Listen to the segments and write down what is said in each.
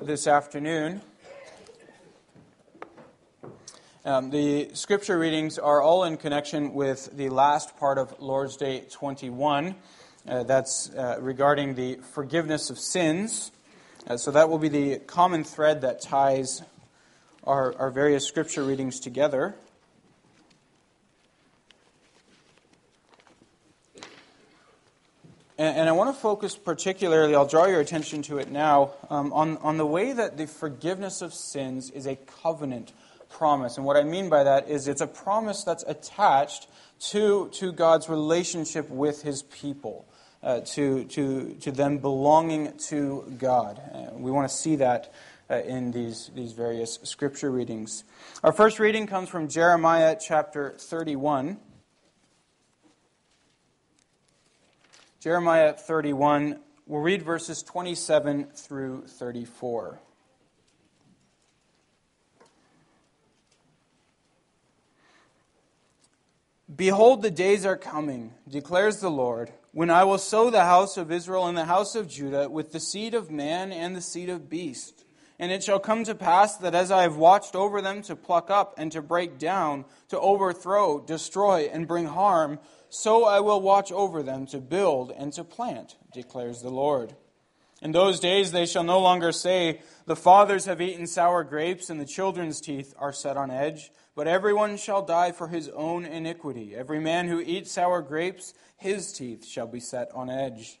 This afternoon. The scripture readings are all in connection with the last part of Lord's Day 21. That's regarding the forgiveness of sins. So that will be the common thread that ties our various scripture readings together. And I want to focus particularly, I'll draw your attention to it now, on the way that the forgiveness of sins is a covenant promise. And what I mean by that is it's a promise that's attached to God's relationship with His people, to them belonging to God. We want to see that in these various scripture readings. Our first reading comes from Jeremiah chapter 31. Jeremiah 31, we'll read verses 27 through 34. Behold, the days are coming, declares the Lord, when I will sow the house of Israel and the house of Judah with the seed of man and the seed of beast. And it shall come to pass that as I have watched over them to pluck up and to break down, to overthrow, destroy, and bring harm, so I will watch over them to build and to plant, declares the Lord. In those days they shall no longer say, the fathers have eaten sour grapes and the children's teeth are set on edge, but everyone shall die for his own iniquity. Every man who eats sour grapes, his teeth shall be set on edge.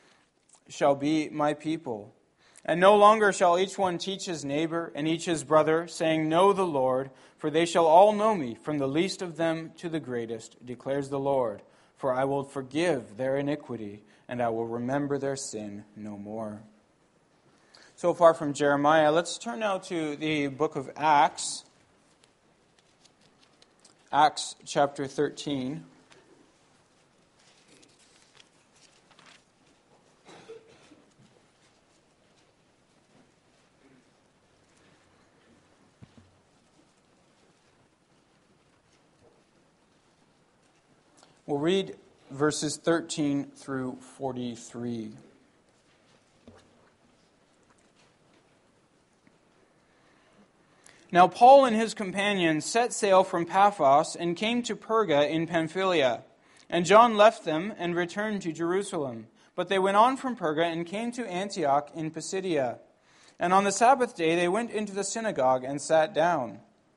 shall be my people. And no longer shall each one teach his neighbor and each his brother, saying, know the Lord, for they shall all know me, from the least of them to the greatest, declares the Lord. For I will forgive their iniquity, and I will remember their sin no more. So far from Jeremiah, let's turn now to the book of Acts. Acts chapter 13. We'll read verses 13 through 43. Now Paul and his companions set sail from Paphos and came to Perga in Pamphylia. And John left them and returned to Jerusalem. But they went on from Perga and came to Antioch in Pisidia. And on the Sabbath day they went into the synagogue and sat down.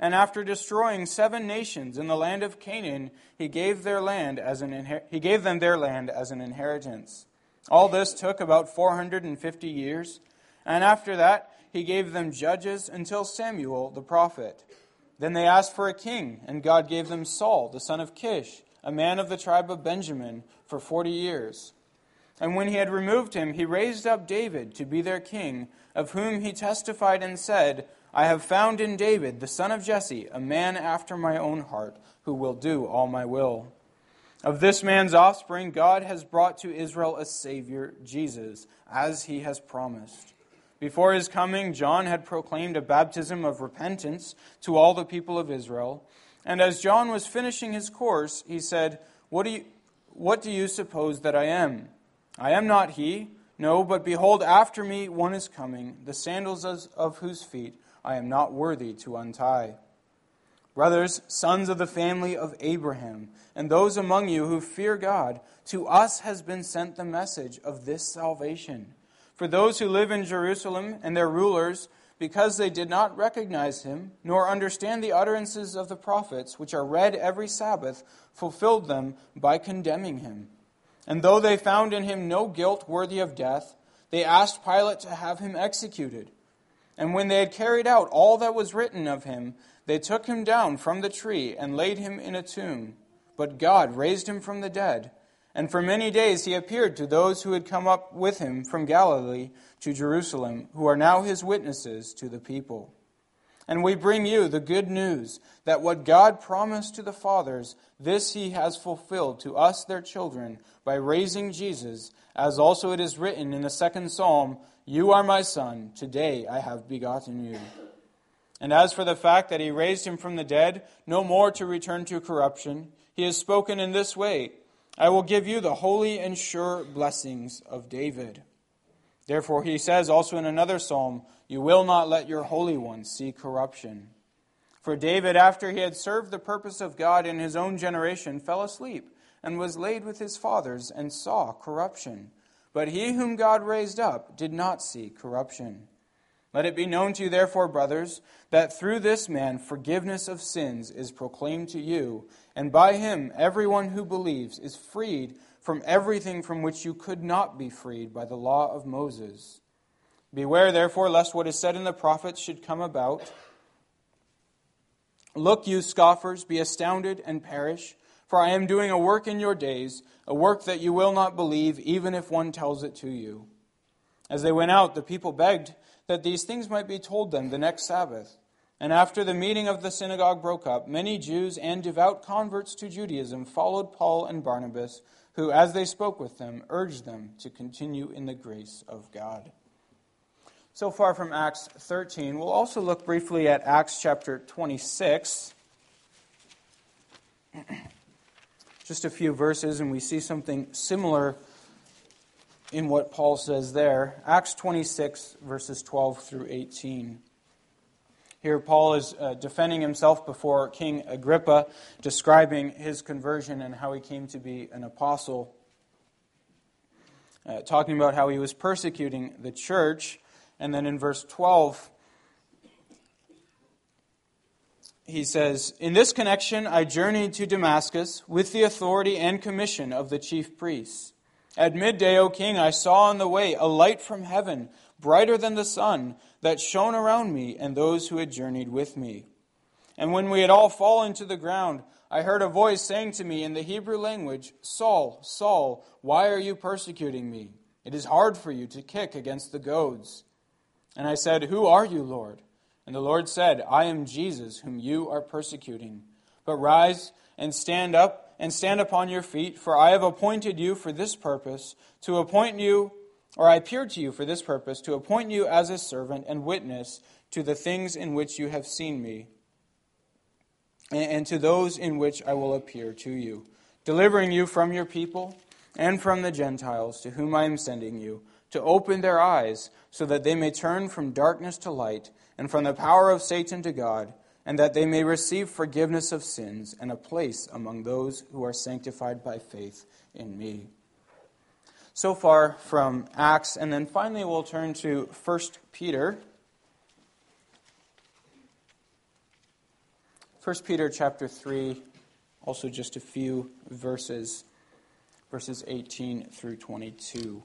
And after destroying 7 nations in the land of Canaan, he gave them their land as an inheritance. All this took about 450 years, and after that he gave them judges until Samuel the prophet. Then they asked for a king, and God gave them Saul, the son of Kish, a man of the tribe of Benjamin, for 40 years. And when he had removed him, he raised up David to be their king, of whom he testified and said, I have found in David, the son of Jesse, a man after my own heart, who will do all my will. Of this man's offspring, God has brought to Israel a Savior, Jesus, as he has promised. Before his coming, John had proclaimed a baptism of repentance to all the people of Israel. And as John was finishing his course, he said, What do you suppose that I am? I am not he. No, but behold, after me one is coming, the sandals of whose feet I am not worthy to untie. Brothers, sons of the family of Abraham, and those among you who fear God, to us has been sent the message of this salvation. For those who live in Jerusalem and their rulers, because they did not recognize him, nor understand the utterances of the prophets, which are read every Sabbath, fulfilled them by condemning him. And though they found in him no guilt worthy of death, they asked Pilate to have him executed. And when they had carried out all that was written of him, they took him down from the tree and laid him in a tomb. But God raised him from the dead. And for many days he appeared to those who had come up with him from Galilee to Jerusalem, who are now his witnesses to the people. And we bring you the good news that what God promised to the fathers, this he has fulfilled to us their children by raising Jesus, as also it is written in the 2nd Psalm, "You are my son, today I have begotten you." And as for the fact that he raised him from the dead, no more to return to corruption, he has spoken in this way, "I will give you the holy and sure blessings of David." Therefore he says also in another psalm, "You will not let your Holy One see corruption." For David, after he had served the purpose of God in his own generation, fell asleep and was laid with his fathers and saw corruption. But he whom God raised up did not see corruption. Let it be known to you, therefore, brothers, that through this man forgiveness of sins is proclaimed to you, and by him everyone who believes is freed from everything from which you could not be freed by the law of Moses. Beware, therefore, lest what is said in the prophets should come about. "Look, you scoffers, be astounded and perish, for I am doing a work in your days, a work that you will not believe, even if one tells it to you." As they went out, the people begged that these things might be told them the next Sabbath. And after the meeting of the synagogue broke up, many Jews and devout converts to Judaism followed Paul and Barnabas, who, as they spoke with them, urged them to continue in the grace of God. So far from Acts 13, we'll also look briefly at Acts chapter 26. Just a few verses, and we see something similar in what Paul says there. Acts 26, verses 12 through 18. Here Paul is defending himself before King Agrippa, describing his conversion and how he came to be an apostle, talking about how he was persecuting the church. And then in verse 12, he says, "In this connection I journeyed to Damascus with the authority and commission of the chief priests. At midday, O king, I saw on the way a light from heaven, brighter than the sun, that shone around me and those who had journeyed with me. And when we had all fallen to the ground, I heard a voice saying to me in the Hebrew language, 'Saul, Saul, why are you persecuting me? It is hard for you to kick against the goads.' And I said, 'Who are you, Lord?' And the Lord said, 'I am Jesus, whom you are persecuting. But rise and stand up, and stand upon your feet, for I have appointed you for this purpose, to appoint you, or I appeared to you for this purpose, to appoint you as a servant and witness to the things in which you have seen me, and to those in which I will appear to you, delivering you from your people and from the Gentiles to whom I am sending you, to open their eyes, so that they may turn from darkness to light, and from the power of Satan to God, and that they may receive forgiveness of sins and a place among those who are sanctified by faith in me.'" So far from Acts, and then finally we'll turn to 1 Peter. 1 Peter chapter 3, also just a few verses, verses 18 through 22.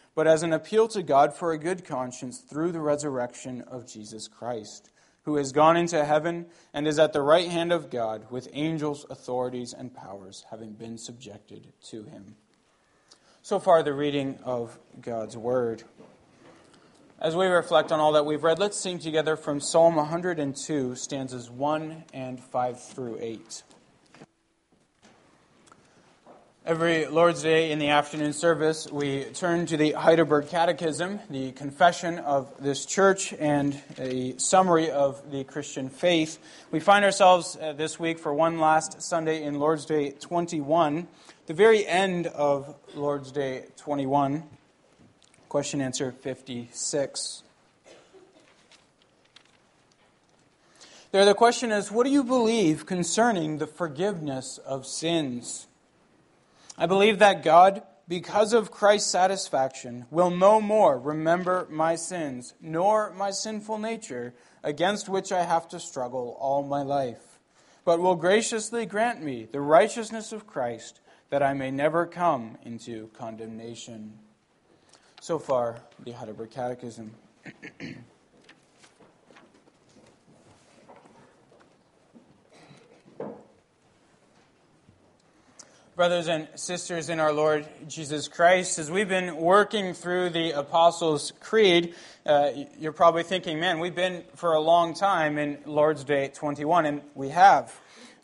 but as an appeal to God for a good conscience through the resurrection of Jesus Christ, who has gone into heaven and is at the right hand of God, with angels, authorities, and powers having been subjected to him." So far, the reading of God's word. As we reflect on all that we've read, let's sing together from Psalm 102, stanzas 1 and 5 through 8. Every Lord's Day in the afternoon service, we turn to the Heidelberg Catechism, the confession of this church, and a summary of the Christian faith. We find ourselves this week for one last Sunday in Lord's Day 21, the very end of Lord's Day 21, question answer 56. There the question is, what do you believe concerning the forgiveness of sins? I believe that God, because of Christ's satisfaction, will no more remember my sins, nor my sinful nature, against which I have to struggle all my life, but will graciously grant me the righteousness of Christ, that I may never come into condemnation. So far, the Heidelberg Catechism. Brothers and sisters in our Lord Jesus Christ, as we've been working through the Apostles' Creed, you're probably thinking, man, we've been for a long time in Lord's Day 21, and we have.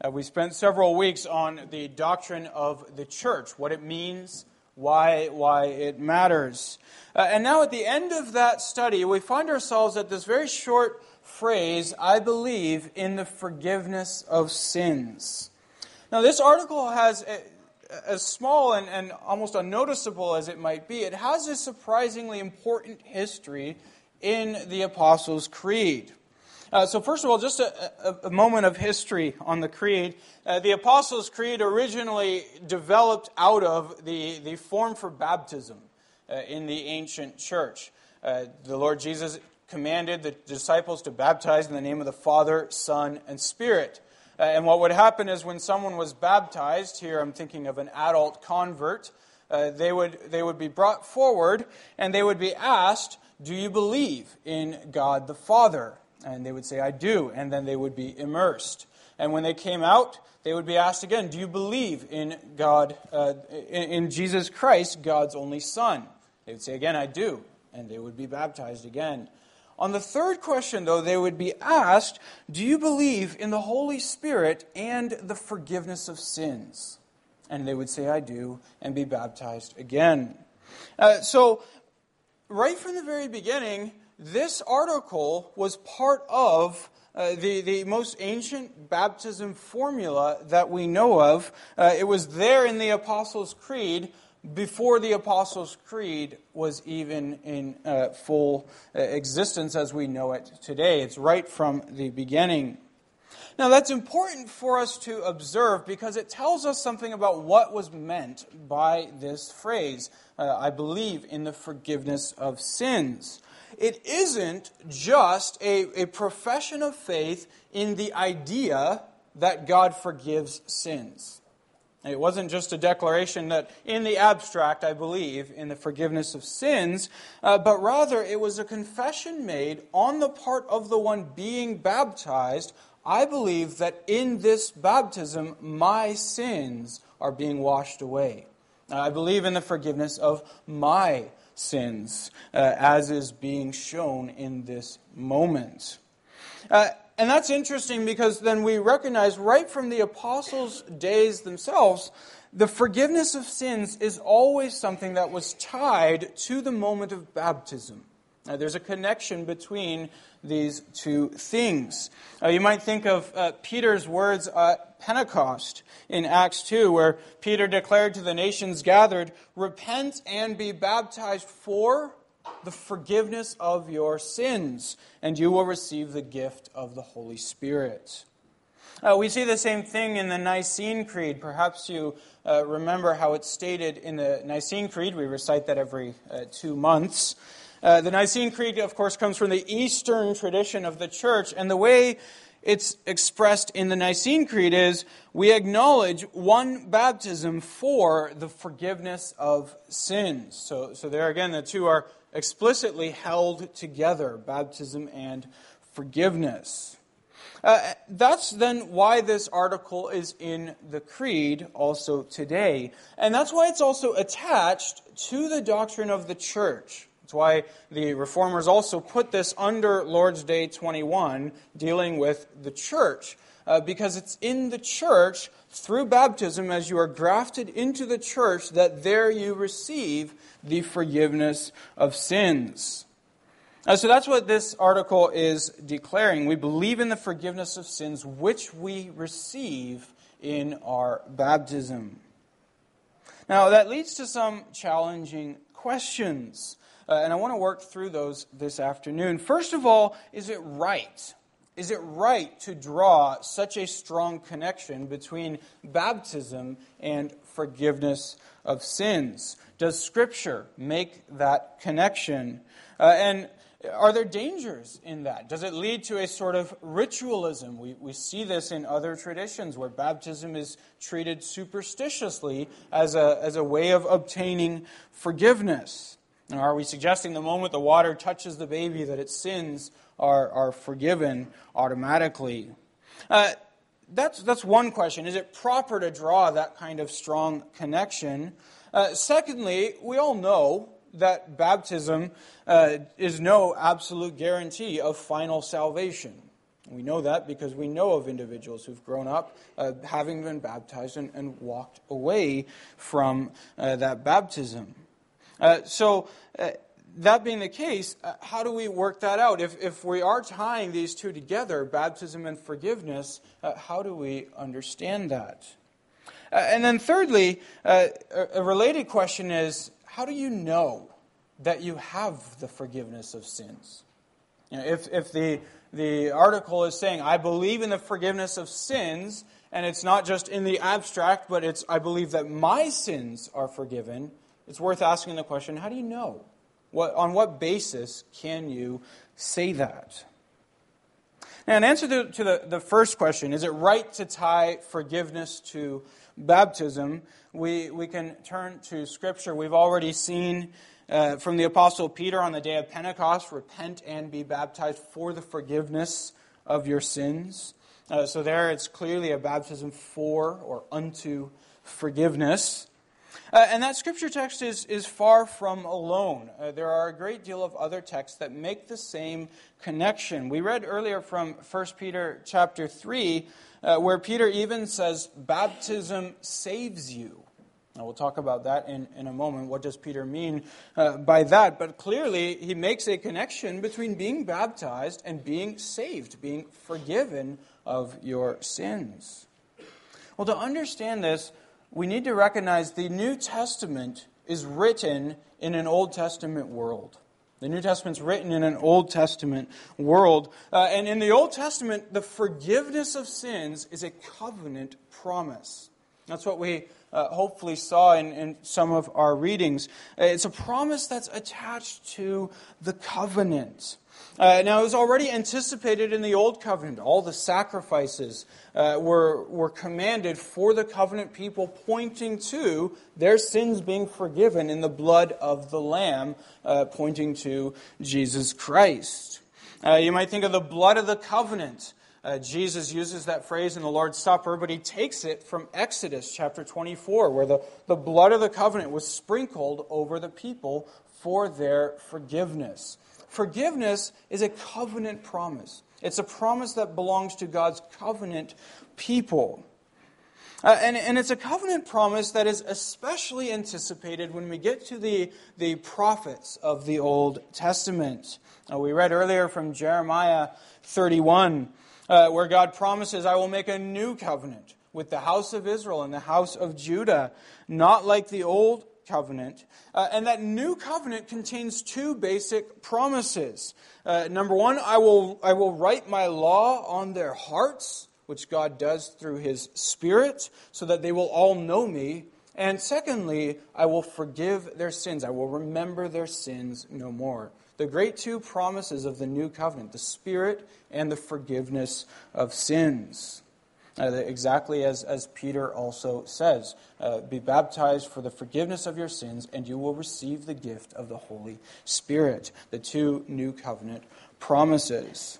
We spent several weeks on the doctrine of the church, what it means, why it matters. And now at the end of that study, we find ourselves at this very short phrase, I believe in the forgiveness of sins. Now, this article has, as small and almost unnoticeable as it might be, it has a surprisingly important history in the Apostles' Creed. So first of all, just a moment of history on the Creed. The Apostles' Creed originally developed out of the form for baptism in the ancient church. The Lord Jesus commanded the disciples to baptize in the name of the Father, Son, and Spirit. And what would happen is when someone was baptized, here I'm thinking of an adult convert, they would be brought forward and they would be asked, do you believe in God the Father? And they would say, I do. And then they would be immersed. And when they came out, they would be asked again, do you believe in God, in Jesus Christ, God's only Son? They would say again, I do. And they would be baptized again. On the third question, though, they would be asked, do you believe in the Holy Spirit and the forgiveness of sins? And they would say, I do, and be baptized again. So, right from the very beginning, this article was part of the most ancient baptism formula that we know of. It was there in the Apostles' Creed before the Apostles' Creed was even in full existence as we know it today. It's right from the beginning. Now that's important for us to observe because it tells us something about what was meant by this phrase, I believe in the forgiveness of sins. It isn't just a profession of faith in the idea that God forgives sins. It wasn't just a declaration that, in the abstract, I believe in the forgiveness of sins, but rather it was a confession made on the part of the one being baptized. I believe that in this baptism, my sins are being washed away. I believe in the forgiveness of my sins, as is being shown in this moment. And that's interesting because then we recognize right from the apostles' days themselves, the forgiveness of sins is always something that was tied to the moment of baptism. There's a connection between these two things. You might think of Peter's words at Pentecost in Acts 2, where Peter declared to the nations gathered, repent and be baptized for the forgiveness of your sins, and you will receive the gift of the Holy Spirit. We see the same thing in the Nicene Creed. Perhaps you remember how it's stated in the Nicene Creed. We recite that every 2 months. The Nicene Creed, of course, comes from the Eastern tradition of the Church, and the way it's expressed in the Nicene Creed is, we acknowledge one baptism for the forgiveness of sins. So there again, the two are explicitly held together, baptism and forgiveness. That's then why this article is in the Creed also today. And that's why it's also attached to the doctrine of the Church. That's why the Reformers also put this under Lord's Day 21, dealing with the Church. because it's in the church, through baptism, as you are grafted into the church, that there you receive the forgiveness of sins. So that's what this article is declaring. We believe in the forgiveness of sins, which we receive in our baptism. Now, that leads to some challenging questions, and I want to work through those this afternoon. First of all, is it right? Is it right to draw such a strong connection between baptism and forgiveness of sins? Does Scripture make that connection? And are there dangers in that? Does it lead to a sort of ritualism? We see this in other traditions where baptism is treated superstitiously as a way of obtaining forgiveness. Now, are we suggesting the moment the water touches the baby that its sins are forgiven automatically? That's one question. Is it proper to draw that kind of strong connection? Secondly, we all know that baptism is no absolute guarantee of final salvation. We know that because we know of individuals who've grown up having been baptized and walked away from that baptism. That being the case, how do we work that out? If we are tying these two together, baptism and forgiveness, how do we understand that? And then thirdly, a related question is, how do you know that you have the forgiveness of sins? You know, if the article is saying, I believe in the forgiveness of sins, and it's not just in the abstract, but it's, I believe that my sins are forgiven, it's worth asking the question, how do you know? On what basis can you say that? Now, in answer to the first question, is it right to tie forgiveness to baptism? We can turn to Scripture. We've already seen from the Apostle Peter on the day of Pentecost, repent and be baptized for the forgiveness of your sins. So there it's clearly a baptism for or unto forgiveness. And that scripture text is far from alone. There are a great deal of other texts that make the same connection. We read earlier from 1 Peter chapter 3, where Peter even says, baptism saves you. Now, we'll talk about that in a moment. What does Peter mean by that? But clearly, he makes a connection between being baptized and being saved, being forgiven of your sins. Well, to understand this, we need to recognize the New Testament is written in an Old Testament world. The New Testament's written in an Old Testament world. And in the Old Testament, the forgiveness of sins is a covenant promise. That's what we hopefully saw in some of our readings. It's a promise that's attached to the covenant. Now, it was already anticipated in the Old Covenant. All the sacrifices were commanded for the covenant people, pointing to their sins being forgiven in the blood of the Lamb, pointing to Jesus Christ. You might think of the blood of the covenant. Jesus uses that phrase in the Lord's Supper, but he takes it from Exodus chapter 24, where the blood of the covenant was sprinkled over the people for their forgiveness. Forgiveness is a covenant promise. It's a promise that belongs to God's covenant people. And it's a covenant promise that is especially anticipated when we get to the prophets of the Old Testament. We read earlier from Jeremiah 31, where God promises, I will make a new covenant with the house of Israel and the house of Judah, not like the old covenant. And that new covenant contains two basic promises. Number one, I will write my law on their hearts, which God does through his Spirit, so that they will all know me. And secondly, I will forgive their sins. I will remember their sins no more. The great two promises of the new covenant, the Spirit and the forgiveness of sins. Exactly as Peter also says, be baptized for the forgiveness of your sins, and you will receive the gift of the Holy Spirit, the two new covenant promises.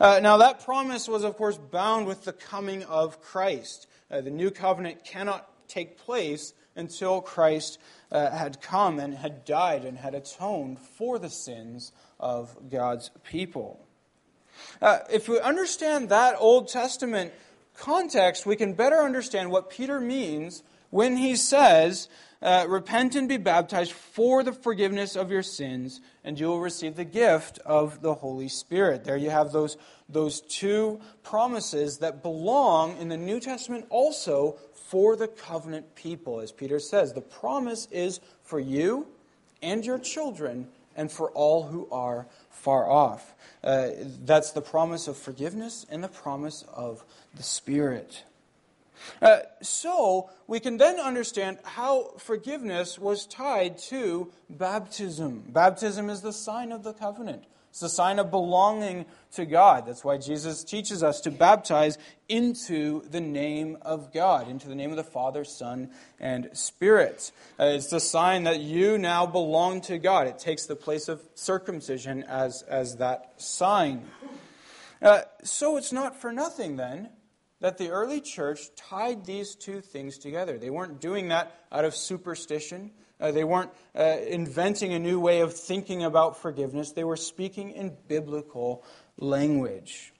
Now, that promise was, of course, bound with the coming of Christ. The new covenant cannot take place until Christ had come and had died and had atoned for the sins of God's people. If we understand that Old Testament context, we can better understand what Peter means when he says, repent and be baptized for the forgiveness of your sins, and you will receive the gift of the Holy Spirit. There you have those two promises that belong in the New Testament also for the covenant people. As Peter says, the promise is for you and your children and for all who are far off. That's the promise of forgiveness and the promise of the Spirit. So, we can then understand how forgiveness was tied to baptism. Baptism is the sign of the covenant. It's the sign of belonging to God. That's why Jesus teaches us to baptize into the name of God, into the name of the Father, Son, and Spirit. It's the sign that you now belong to God. It takes the place of circumcision as that sign. So it's not for nothing, then, that the early church tied these two things together. They weren't doing that out of superstition. They weren't inventing a new way of thinking about forgiveness. They were speaking in biblical language.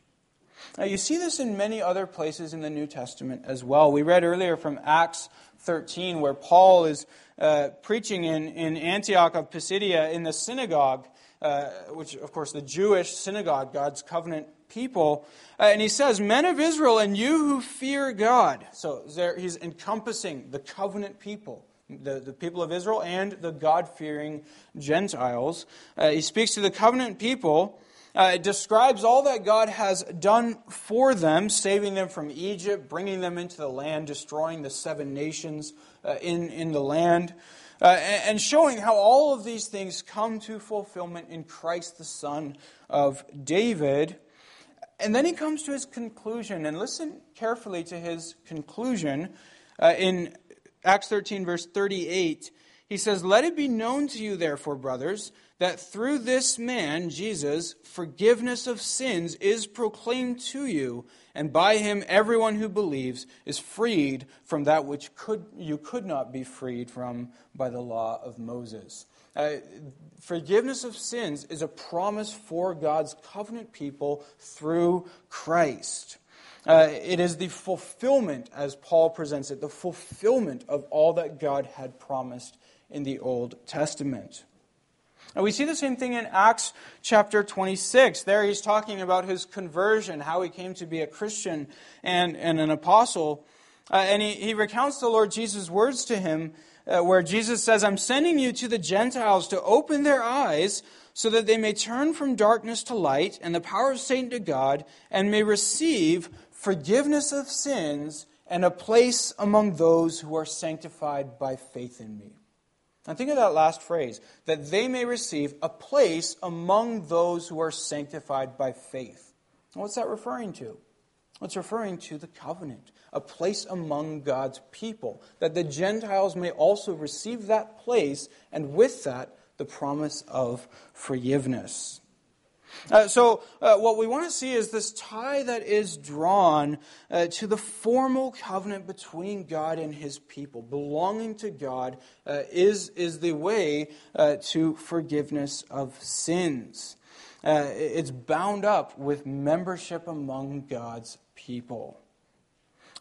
Now, you see this in many other places in the New Testament as well. We read earlier from Acts 13 where Paul is preaching in Antioch of Pisidia in the synagogue, which, of course, the Jewish synagogue, God's covenant people. And he says, men of Israel and you who fear God. So there, he's encompassing the covenant people, the people of Israel and the God-fearing Gentiles. He speaks to the covenant people. It describes all that God has done for them, saving them from Egypt, bringing them into the land, destroying the seven nations in the land, and showing how all of these things come to fulfillment in Christ, the Son of David. And then he comes to his conclusion, and listen carefully to his conclusion. In Acts 13, verse 38, he says, let it be known to you, therefore, brothers, that through this man, Jesus, forgiveness of sins is proclaimed to you, and by him everyone who believes is freed from that which you could not be freed from by the law of Moses. Forgiveness of sins is a promise for God's covenant people through Christ. It is the fulfillment, as Paul presents it, the fulfillment of all that God had promised in the Old Testament. And we see the same thing in Acts chapter 26. There he's talking about his conversion, how he came to be a Christian and an apostle. And he recounts the Lord Jesus' words to him, where Jesus says, I'm sending you to the Gentiles to open their eyes so that they may turn from darkness to light and the power of Satan to God and may receive forgiveness of sins and a place among those who are sanctified by faith in me. Now think of that last phrase, that they may receive a place among those who are sanctified by faith. What's that referring to? It's referring to the covenant, a place among God's people, that the Gentiles may also receive that place, and with that, the promise of forgiveness. So what we want to see is this tie that is drawn to the formal covenant between God and his people. Belonging to God is the way to forgiveness of sins. It's bound up with membership among God's people.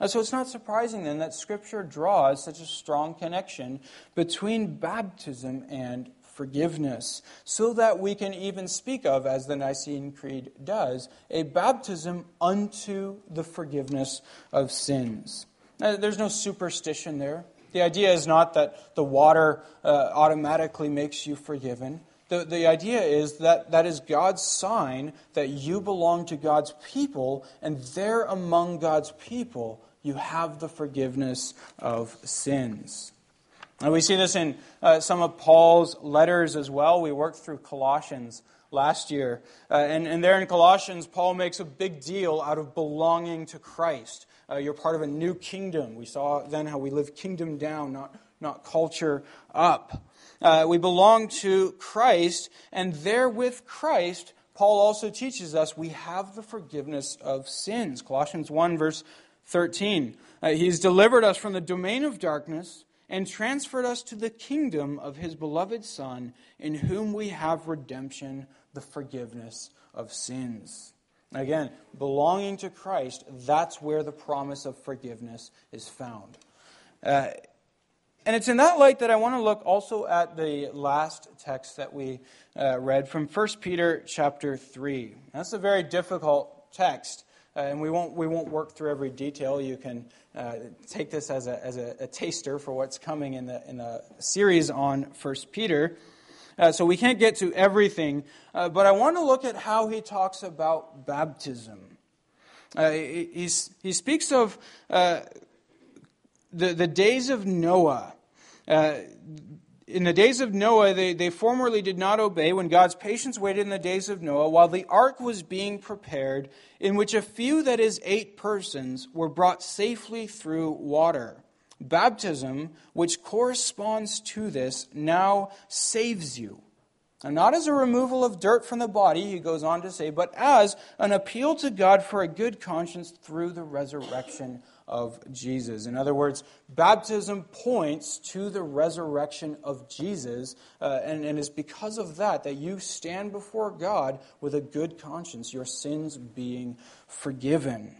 So it's not surprising then that Scripture draws such a strong connection between baptism and forgiveness, so that we can even speak of, as the Nicene Creed does, a baptism unto the forgiveness of sins. Now, there's no superstition there. The idea is not that the water automatically makes you forgiven. The idea is that is God's sign that you belong to God's people, and there among God's people you have the forgiveness of sins. And we see this in some of Paul's letters as well. We worked through Colossians last year. And there in Colossians, Paul makes a big deal out of belonging to Christ. You're part of a new kingdom. We saw then how we live kingdom down, not culture up. We belong to Christ, and there with Christ, Paul also teaches us we have the forgiveness of sins. Colossians 1, verse 13. He's delivered us from the domain of darkness and transferred us to the kingdom of his beloved Son, in whom we have redemption, the forgiveness of sins. Again, belonging to Christ, that's where the promise of forgiveness is found. And it's in that light that I want to look also at the last text that we read from 1 Peter chapter 3. That's a very difficult text, and we won't work through every detail. You can take this as a taster for what's coming in the series on 1 Peter. So we can't get to everything, but I want to look at how he talks about baptism. He speaks of the days of Noah. In the days of Noah, they formerly did not obey when God's patience waited in the days of Noah while the ark was being prepared, in which a few, that is 8 persons, were brought safely through water. Baptism, which corresponds to this, now saves you. And not as a removal of dirt from the body, he goes on to say, but as an appeal to God for a good conscience through the resurrection of Jesus. In other words, baptism points to the resurrection of Jesus, and it's because of that you stand before God with a good conscience, your sins being forgiven.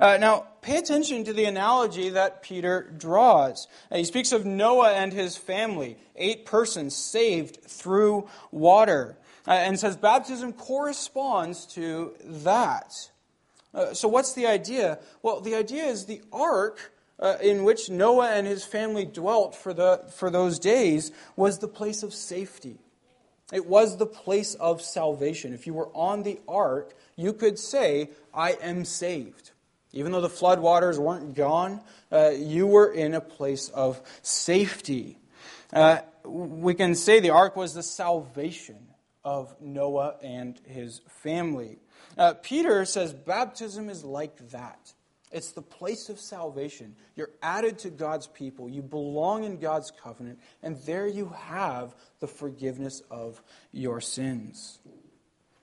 Now, pay attention to the analogy that Peter draws. He speaks of Noah and his family, 8 persons saved through water, and says baptism corresponds to that. So what's the idea? Well, the idea is the ark in which Noah and his family dwelt for those days was the place of safety. It was the place of salvation. If you were on the ark, you could say, I am saved. Even though the flood waters weren't gone, you were in a place of safety. We can say the ark was the salvation of Noah and his family. Peter says baptism is like that. It's the place of salvation. You're added to God's people. You belong in God's covenant. And there you have the forgiveness of your sins.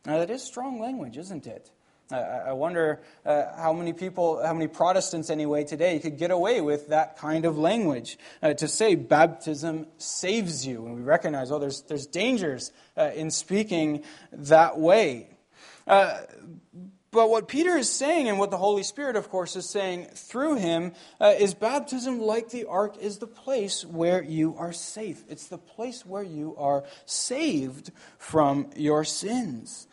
Now, that is strong language, isn't it? I wonder how many Protestants anyway today could get away with that kind of language to say baptism saves you. And we recognize, there's dangers in speaking that way. But what Peter is saying, and what the Holy Spirit, of course, is saying through him, is baptism, like the ark, is the place where you are safe. It's the place where you are saved from your sins.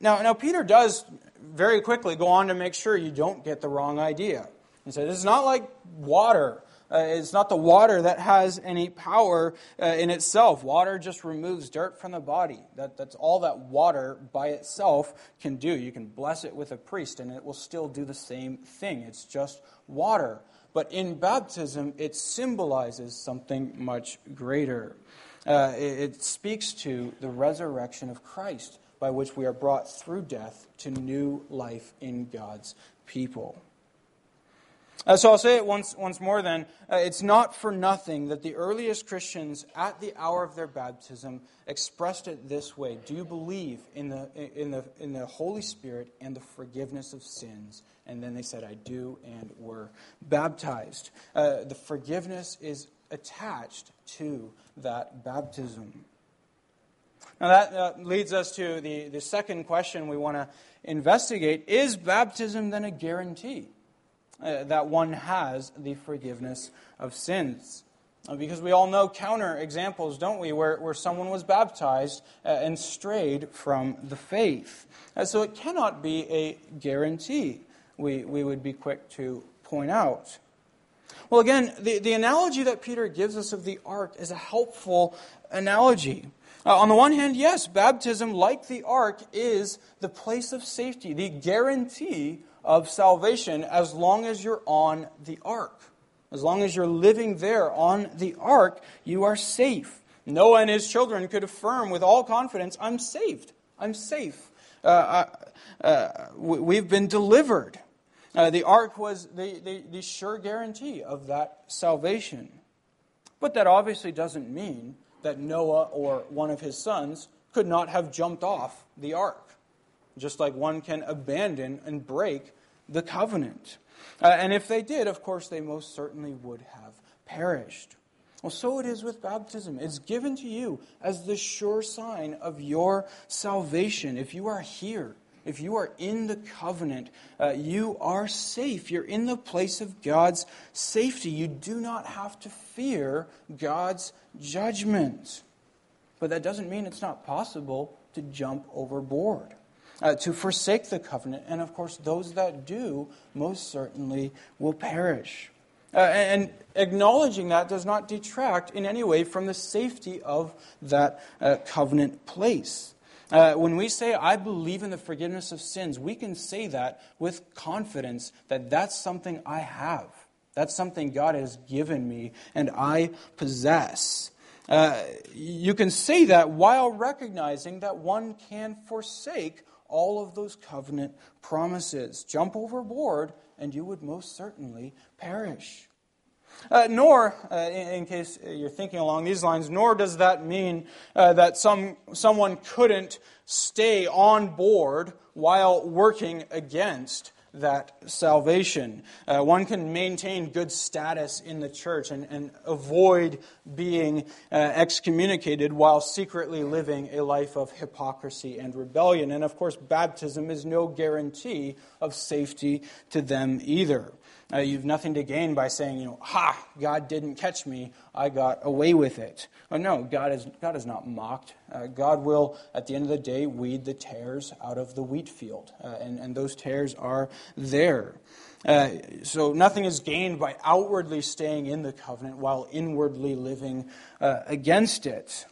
Now, Peter does very quickly go on to make sure you don't get the wrong idea. He says, it's not like water. It's not the water that has any power in itself. Water just removes dirt from the body. That's all that water by itself can do. You can bless it with a priest, and it will still do the same thing. It's just water. But in baptism, it symbolizes something much greater. It speaks to the resurrection of Christ, by which we are brought through death to new life in God's people. So I'll say it once more then. It's not for nothing that the earliest Christians, at the hour of their baptism, expressed it this way: do you believe in the Holy Spirit and the forgiveness of sins? And then they said, I do, and were baptized. The forgiveness is attached to that baptism. Now that leads us to the second question we want to investigate. Is baptism then a guarantee that one has the forgiveness of sins? Because we all know counter examples, don't we, where someone was baptized and strayed from the faith. So it cannot be a guarantee, we would be quick to point out. Well, again, the analogy that Peter gives us of the ark is a helpful analogy. On the one hand, yes, baptism, like the ark, is the place of safety, the guarantee of salvation, as long as you're on the ark. As long as you're living there on the ark, you are safe. Noah and his children could affirm with all confidence, I'm saved, I'm safe. We've been delivered. The ark was the sure guarantee of that salvation. But that obviously doesn't mean that Noah or one of his sons could not have jumped off the ark, just like one can abandon and break the covenant. And if they did, of course, they most certainly would have perished. Well, so it is with baptism. It's given to you as the sure sign of your salvation. If you are here, if you are in the covenant, you are safe. You're in the place of God's safety. You do not have to fear God's judgment. But that doesn't mean it's not possible to jump overboard, to forsake the covenant. And of course, those that do most certainly will perish. And acknowledging that does not detract in any way from the safety of that covenant place. When we say, I believe in the forgiveness of sins, we can say that with confidence that that's something I have. That's something God has given me and I possess. You can say that while recognizing that one can forsake all of those covenant promises. Jump overboard and you would most certainly perish. Nor, in case you're thinking along these lines, nor does that mean that someone couldn't stay on board while working against that salvation. One can maintain good status in the church and avoid being excommunicated while secretly living a life of hypocrisy and rebellion. And of course, baptism is no guarantee of safety to them either. You've nothing to gain by saying, God didn't catch me, I got away with it. Oh, no, God is not mocked. God will, at the end of the day, weed the tares out of the wheat field. And those tares are there. So nothing is gained by outwardly staying in the covenant while inwardly living against it.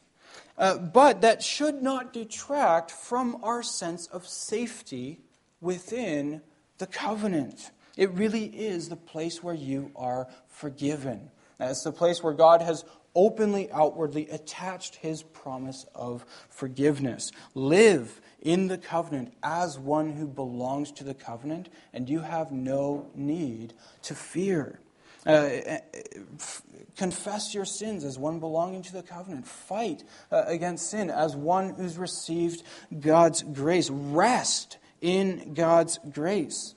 But that should not detract from our sense of safety within the covenant. It really is the place where you are forgiven. It's the place where God has openly, outwardly attached his promise of forgiveness. Live in the covenant as one who belongs to the covenant, and you have no need to fear. Confess your sins as one belonging to the covenant. Fight against sin as one who's received God's grace. Rest in God's grace.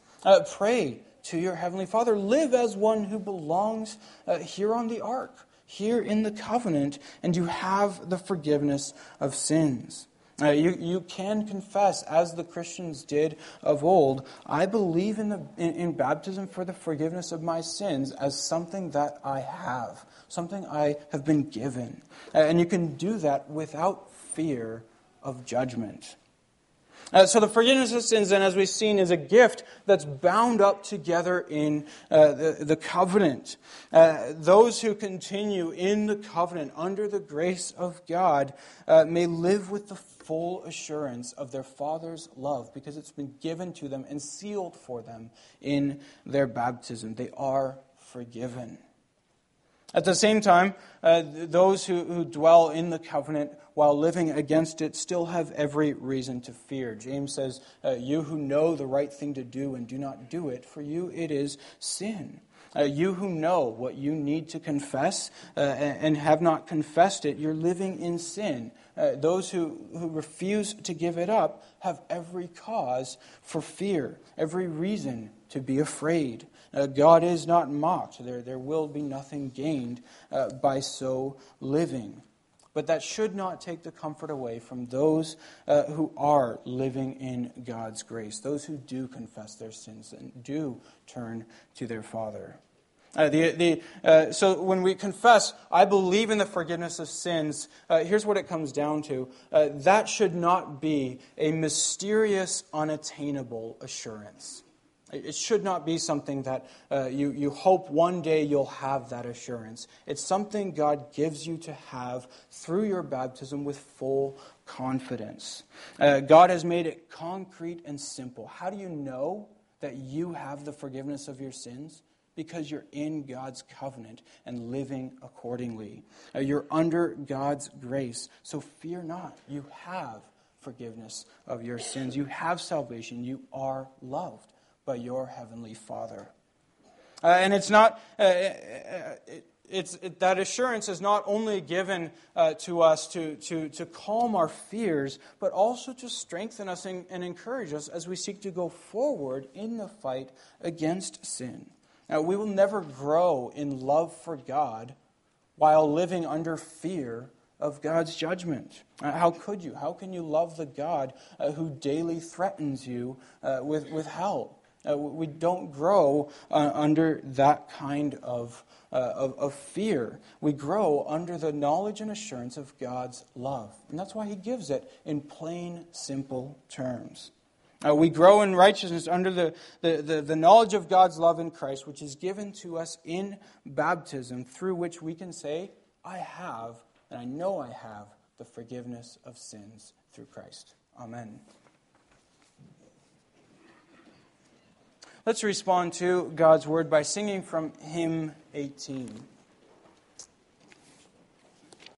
Pray to your Heavenly Father. Live as one who belongs here on the ark, here in the covenant, and you have the forgiveness of sins. You can confess, as the Christians did of old, I believe in baptism for the forgiveness of my sins as something that I have, something I have been given. And you can do that without fear of judgment. So the forgiveness of sins, then, as we've seen, is a gift that's bound up together in the covenant. Those who continue in the covenant under the grace of God may live with the full assurance of their Father's love because it's been given to them and sealed for them in their baptism. They are forgiven. At the same time, those who dwell in the covenant while living against it still have every reason to fear. James says, you who know the right thing to do and do not do it, for you it is sin. You who know what you need to confess and have not confessed it, you're living in sin. Those who refuse to give it up have every cause for fear, every reason to be afraid. God is not mocked. There will be nothing gained by so living. But that should not take the comfort away from those who are living in God's grace, those who do confess their sins and do turn to their Father. So when we confess, I believe in the forgiveness of sins, here's what it comes down to. That should not be a mysterious, unattainable assurance. It should not be something that you hope one day you'll have that assurance. It's something God gives you to have through your baptism with full confidence. God has made it concrete and simple. How do you know that you have the forgiveness of your sins? Because you're in God's covenant and living accordingly. You're under God's grace, so fear not. You have forgiveness of your sins. You have salvation. You are loved by your Heavenly Father. And it's not that assurance is not only given to us to calm our fears, but also to strengthen us and encourage us as we seek to go forward in the fight against sin. Now, we will never grow in love for God while living under fear of God's judgment. How could you? How can you love the God who daily threatens you with hell? We don't grow under that kind of fear. We grow under the knowledge and assurance of God's love. And that's why he gives it in plain, simple terms. We grow in righteousness under the knowledge of God's love in Christ, which is given to us in baptism, through which we can say, I have, and I know I have, the forgiveness of sins through Christ. Amen. Let's respond to God's word by singing from hymn 18.